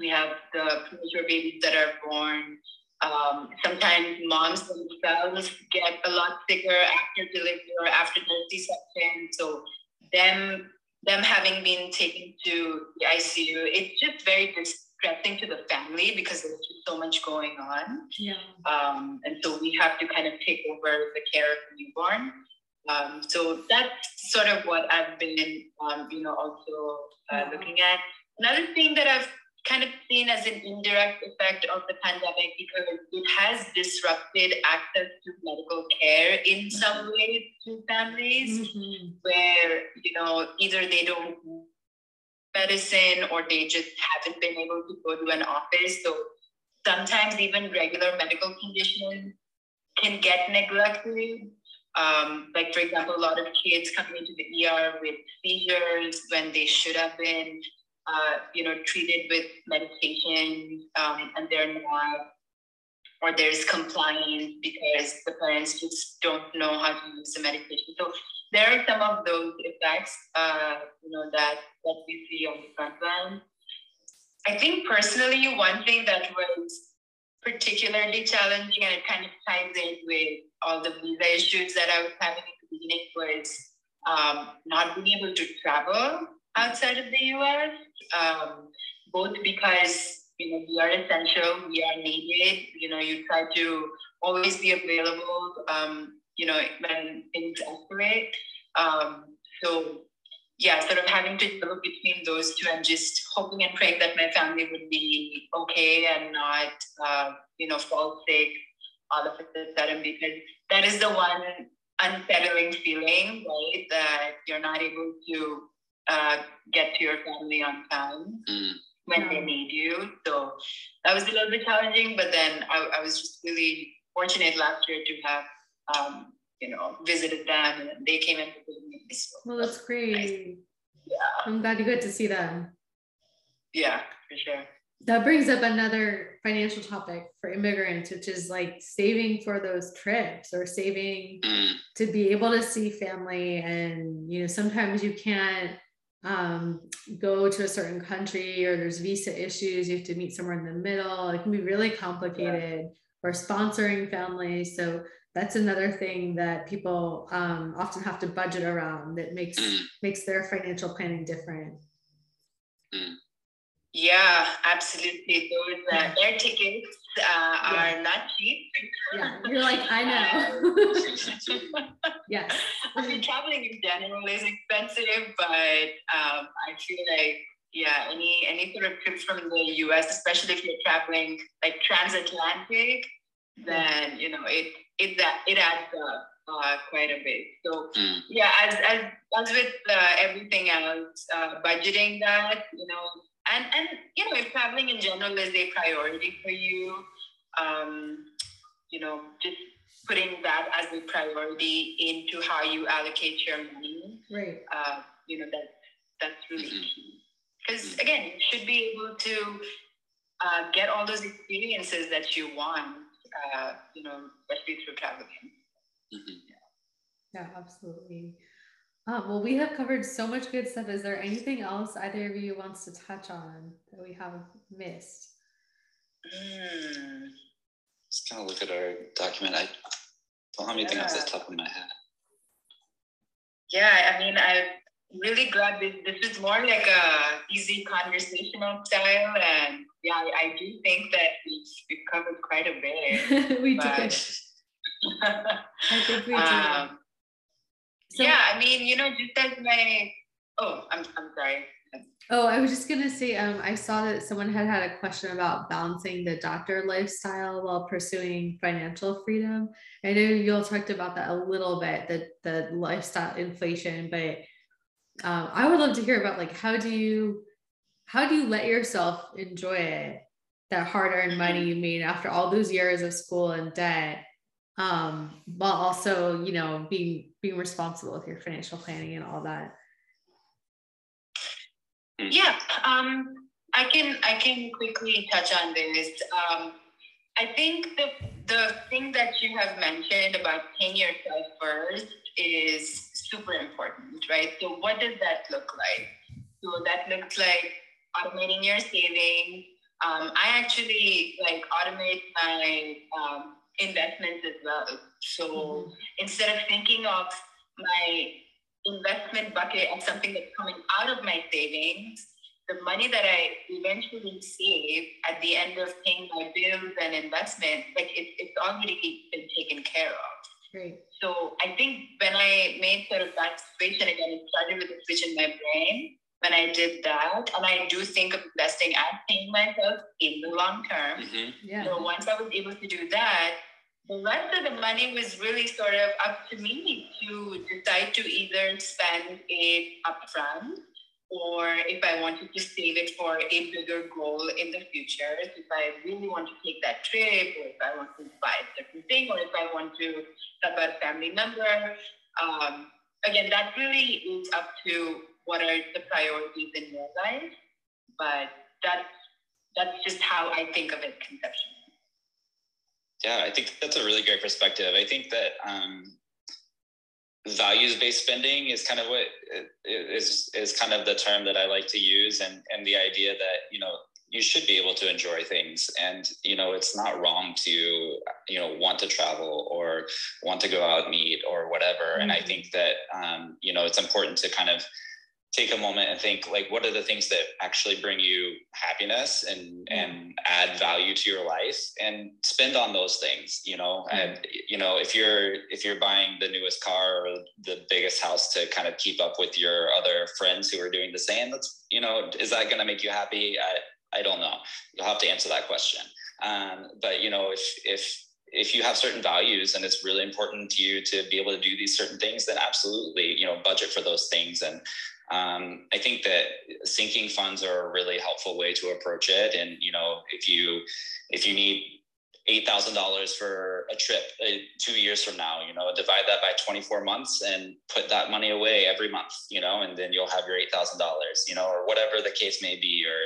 we have the premature babies that are born. Um, sometimes moms themselves get a lot sicker after delivery or after their C-section. So them, them having been taken to the I C U, it's just very distressing to the family because there's just so much going on. Yeah. Um, and so we have to kind of take over the care of the newborn. Um, so that's sort of what I've been, um, you know, also uh, looking at. Another thing that I've kind of seen as an indirect effect of the pandemic, because it has disrupted access to medical care in some ways to families, mm-hmm. where, you know, either they don't medicine or they just haven't been able to go to an office. So sometimes even regular medical conditions can get neglected. Um, like, for example, a lot of kids coming into the E R with seizures when they should have been, uh, you know, treated with medication, um, and they're not, or there's compliance because the parents just don't know how to use the medication. So there are some of those effects, uh, you know, that, that we see on the front line. I think personally, one thing that was particularly challenging, and it kind of ties in with all the visa issues that I was having in the beginning, was um, not being able to travel outside of the U S, um, both because, you know, we are essential, we are needed, you know, you try to always be available, um, you know, when things operate. Um, so yeah, sort of having to juggle between those two and just hoping and praying that my family would be okay and not, uh, you know, fall sick all of a sudden, because that is the one unsettling feeling, right? That you're not able to uh, get to your family on time mm. when they need you. So that was a little bit challenging, but then I, I was just really fortunate last year to have, um, you know, visited them and they came and visited me. So well, that's great. Nice. Yeah. I'm glad you got to see them. Yeah, for sure. That brings up another financial topic for immigrants, which is like saving for those trips or saving to be able to see family. And, you know, sometimes you can't um, go to a certain country, or there's visa issues. You have to meet somewhere in the middle. It can be really complicated, yeah. or sponsoring family. So that's another thing that people um, often have to budget around that makes, makes their financial planning different. Mm. Yeah, absolutely. Those uh, air tickets uh, yeah. are not cheap. Yeah, you're like, I know. Yes. I mean, traveling in general is expensive, but um, I feel like, yeah, any any sort of trip from the U S, especially if you're traveling like transatlantic, mm. then, you know, it it that it adds up uh, quite a bit. So mm. yeah, as as as with uh, everything else, uh, budgeting that, you know. And, and, you know, if traveling in general is a priority for you, um, you know, just putting that as a priority into how you allocate your money, right? Uh, you know, that that's really mm-hmm. key. Because, again, you should be able to uh, get all those experiences that you want, uh, you know, especially through traveling. Mm-hmm. Yeah. Yeah, absolutely. Oh, well, we have covered so much good stuff. Is there anything else either of you wants to touch on that we have missed? Mm. Just kind of look at our document. I don't have anything yeah. off the top of my head. Yeah, I mean, I'm really glad this, this is more like a easy conversational style. And yeah, I, I do think that we've, we've covered quite a bit. We but... did. I think we did. Um, So, yeah, I mean, you know, just as my, oh, I'm, I'm sorry. Oh, I was just going to say, um, I saw that someone had had a question about balancing the doctor lifestyle while pursuing financial freedom. I know you all talked about that a little bit, the, the lifestyle inflation, but um, I would love to hear about, like, how do you, how do you let yourself enjoy it, that hard-earned money you made after all those years of school and debt, um, while also, you know, being being responsible with your financial planning and all that? Yeah, um, I can I can quickly touch on this. Um, I think the the thing that you have mentioned about paying yourself first is super important, right? So what does that look like? So that looks like automating your savings. Um, I actually like automate my um, investments as well. So mm-hmm. instead of thinking of my investment bucket as something that's coming out of my savings, the money that I eventually save at the end of paying my bills and investments, like it, it's already been taken care of. Great. So I think when I made sort of that switch, and again, it started with a switch in my brain, when I did that, and I do think of investing as paying myself in the long term. Mm-hmm. Yeah. So once I was able to do that, the rest of the money was really sort of up to me to decide to either spend it upfront, or if I wanted to save it for a bigger goal in the future. If I really want to take that trip, or if I want to buy a certain thing, or if I want to help out a family member. Um, again, that really is up to what are the priorities in your life, but that's, that's just how I think of it conceptually. Yeah, I think that's a really great perspective. I think that um, values-based spending is kind of what is is kind of the term that I like to use, and and the idea that, you know, you should be able to enjoy things, and, you know, it's not wrong to, you know, want to travel or want to go out and eat or whatever. Mm-hmm. And I think that um, you know, it's important to kind of take a moment and think, like, what are the things that actually bring you happiness and, mm-hmm. and add value to your life, and spend on those things, you know, mm-hmm. and, you know, if you're, if you're buying the newest car or the biggest house to kind of keep up with your other friends who are doing the same, that's, you know, is that going to make you happy? I, I don't know. You'll have to answer that question. Um, but, you know, if, if, if you have certain values and it's really important to you to be able to do these certain things, then absolutely, you know, budget for those things. And, Um, I think that sinking funds are a really helpful way to approach it. And, you know, if you, if you need eight thousand dollars for a trip uh, two years from now, you know, divide that by twenty-four months and put that money away every month, you know, and then you'll have your eight thousand dollars, you know, or whatever the case may be, or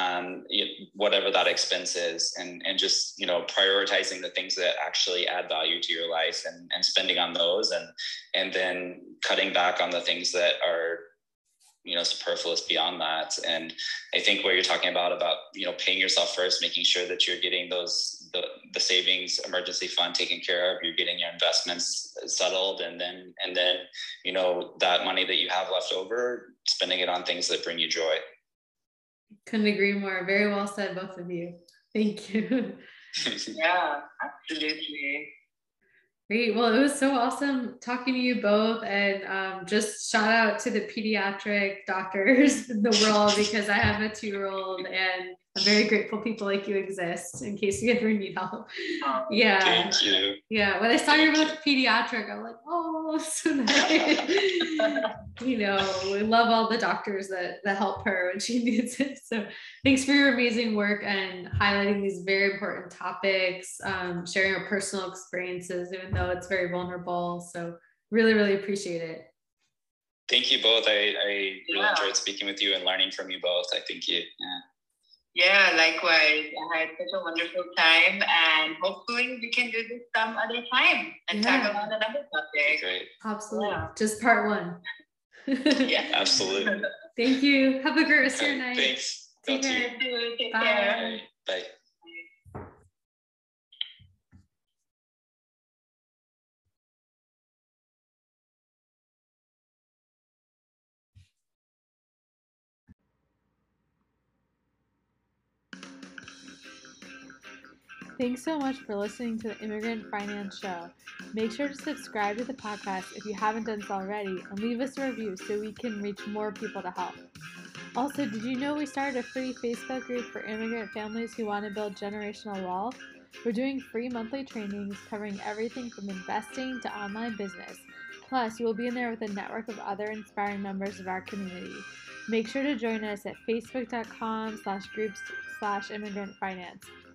um, you, whatever that expense is, and, and just, you know, prioritizing the things that actually add value to your life, and, and spending on those, and, and then cutting back on the things that are, you know, superfluous beyond that. And I think what you're talking about, about, you know, paying yourself first, making sure that you're getting those, the, the savings emergency fund taken care of, you're getting your investments settled, and then, and then, you know, that money that you have left over, spending it on things that bring you joy. Couldn't agree more. Very well said, both of you. Thank you. Yeah, absolutely. Great. Well, it was so awesome talking to you both, and um, just shout out to the pediatric doctors in the world, because I have a two-year-old, and I'm very grateful people like you exist in case you ever need help. Yeah. Thank you. Yeah. When I saw you about pediatric, I'm like, oh, so nice. You know, we love all the doctors that, that help her when she needs it. So thanks for your amazing work and highlighting these very important topics, um, sharing our personal experiences, even though it's very vulnerable. So really, really appreciate it. Thank you both. I, I really yeah. enjoyed speaking with you and learning from you both. I think you, yeah. Yeah, likewise. I had such a wonderful time, and hopefully we can do this some other time and yeah. talk about another topic. Great. Absolutely. Yeah. Just part one. Yeah, absolutely. Thank you. Have a great rest of your night. Thanks. Take care. Take Bye. Care. Bye. Thanks so much for listening to the Immigrant Finance Show. Make sure to subscribe to the podcast if you haven't done so already, and leave us a review so we can reach more people to help. Also, did you know we started a free Facebook group for immigrant families who want to build generational wealth? We're doing free monthly trainings covering everything from investing to online business. Plus, you will be in there with a network of other inspiring members of our community. Make sure to join us at facebook dot com slash groups slash immigrant finance.